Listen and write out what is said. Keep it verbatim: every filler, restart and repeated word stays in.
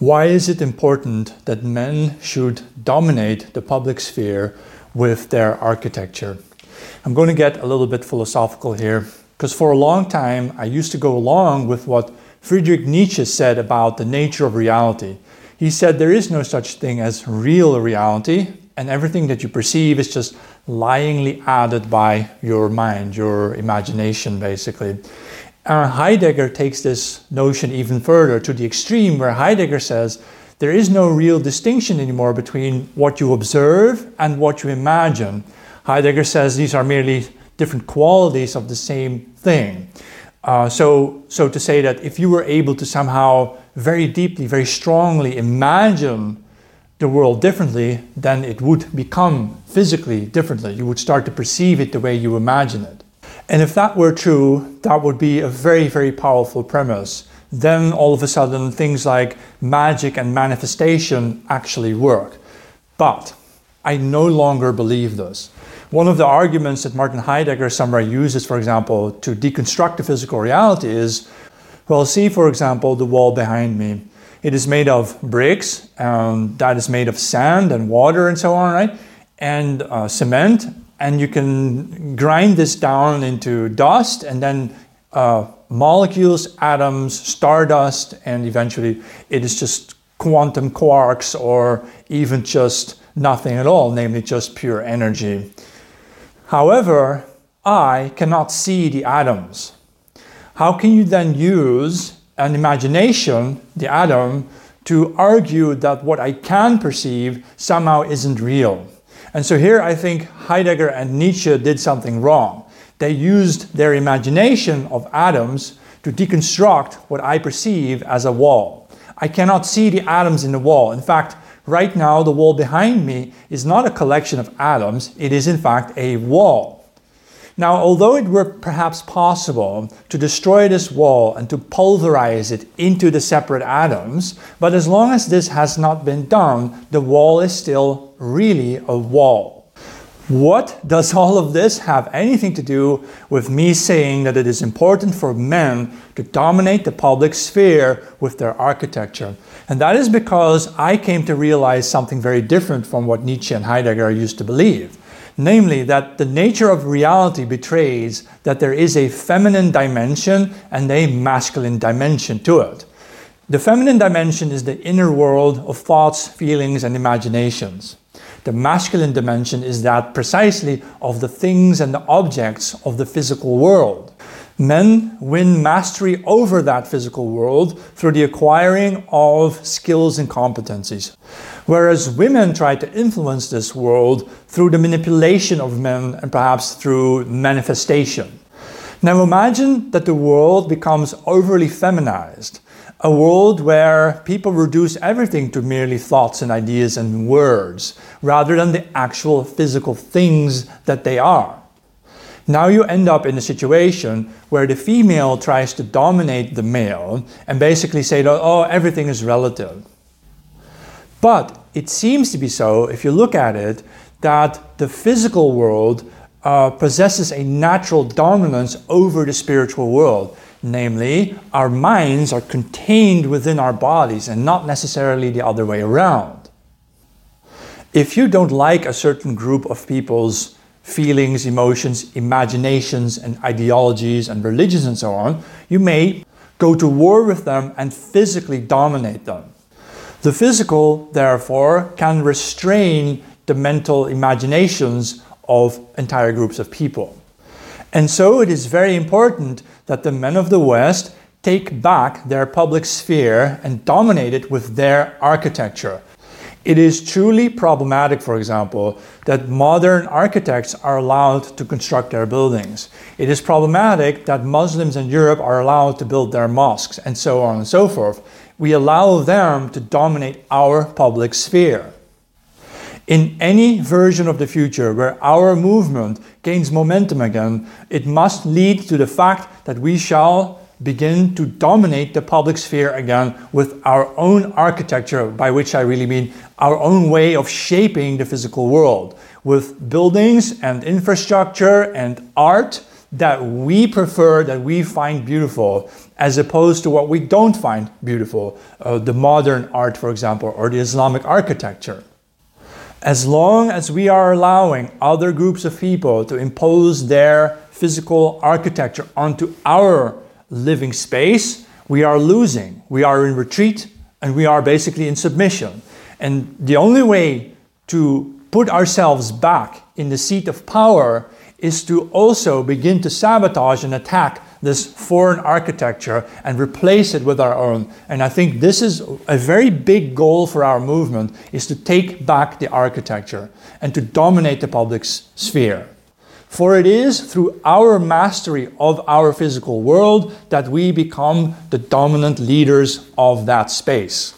Why is it important that men should dominate the public sphere with their architecture? I'm going to get a little bit philosophical here, because for a long time I used to go along with what Friedrich Nietzsche said about the nature of reality. He said there is no such thing as real reality, and everything that you perceive is just lyingly added by your mind, your imagination basically. Uh, Heidegger takes this notion even further to the extreme, where Heidegger says there is no real distinction anymore between what you observe and what you imagine. Heidegger says these are merely different qualities of the same thing. Uh, so, so to say that if you were able to somehow very deeply, very strongly imagine the world differently, then it would become physically differently. You would start to perceive it the way you imagine it. And if that were true, that would be a very, very powerful premise. Then all of a sudden things like magic and manifestation actually work. But I no longer believe this. One of the arguments that Martin Heidegger somewhere uses, for example, to deconstruct the physical reality is, well, see, for example, the wall behind me. It is made of bricks, and that is made of sand and water and so on, right? And uh, cement. And you can grind this down into dust, and then uh, molecules, atoms, stardust, and eventually it is just quantum quarks, or even just nothing at all, namely just pure energy. However, I cannot see the atoms. How can you then use an imagination, the atom, to argue that what I can perceive somehow isn't real? And so here I think Heidegger and Nietzsche did something wrong. They used their imagination of atoms to deconstruct what I perceive as a wall. I cannot see the atoms in the wall. In fact, right now the wall behind me is not a collection of atoms, it is in fact a wall. Now, although it were perhaps possible to destroy this wall and to pulverize it into the separate atoms, but as long as this has not been done, the wall is still really a wall. What does all of this have anything to do with me saying that it is important for men to dominate the public sphere with their architecture? And that is because I came to realize something very different from what Nietzsche and Heidegger used to believe. Namely, that the nature of reality betrays that there is a feminine dimension and a masculine dimension to it. The feminine dimension is the inner world of thoughts, feelings, and imaginations. The masculine dimension is that precisely of the things and the objects of the physical world. Men win mastery over that physical world through the acquiring of skills and competencies, whereas women try to influence this world through the manipulation of men and perhaps through manifestation. Now imagine that the world becomes overly feminized, a world where people reduce everything to merely thoughts and ideas and words, rather than the actual physical things that they are. Now you end up in a situation where the female tries to dominate the male and basically say that, oh, everything is relative. But it seems to be so, if you look at it, that the physical world uh, possesses a natural dominance over the spiritual world. Namely, our minds are contained within our bodies and not necessarily the other way around. If you don't like a certain group of people's feelings, emotions, imaginations, and ideologies, and religions, and so on, you may go to war with them and physically dominate them. The physical, therefore, can restrain the mental imaginations of entire groups of people. And so it is very important that the men of the West take back their public sphere and dominate it with their architecture. It is truly problematic, for example, that modern architects are allowed to construct their buildings. It is problematic that Muslims in Europe are allowed to build their mosques, and so on and so forth. We allow them to dominate our public sphere. In any version of the future where our movement gains momentum again, it must lead to the fact that we shall begin to dominate the public sphere again with our own architecture, by which I really mean our own way of shaping the physical world, with buildings and infrastructure and art that we prefer, that we find beautiful, as opposed to what we don't find beautiful, uh, the modern art, for example, or the Islamic architecture. As long as we are allowing other groups of people to impose their physical architecture onto our living space, we are losing. We are in retreat, and we are basically in submission. And the only way to put ourselves back in the seat of power is to also begin to sabotage and attack this foreign architecture and replace it with our own. And I think this is a very big goal for our movement, is to take back the architecture and to dominate the public sphere. For it is through our mastery of our physical world that we become the dominant leaders of that space.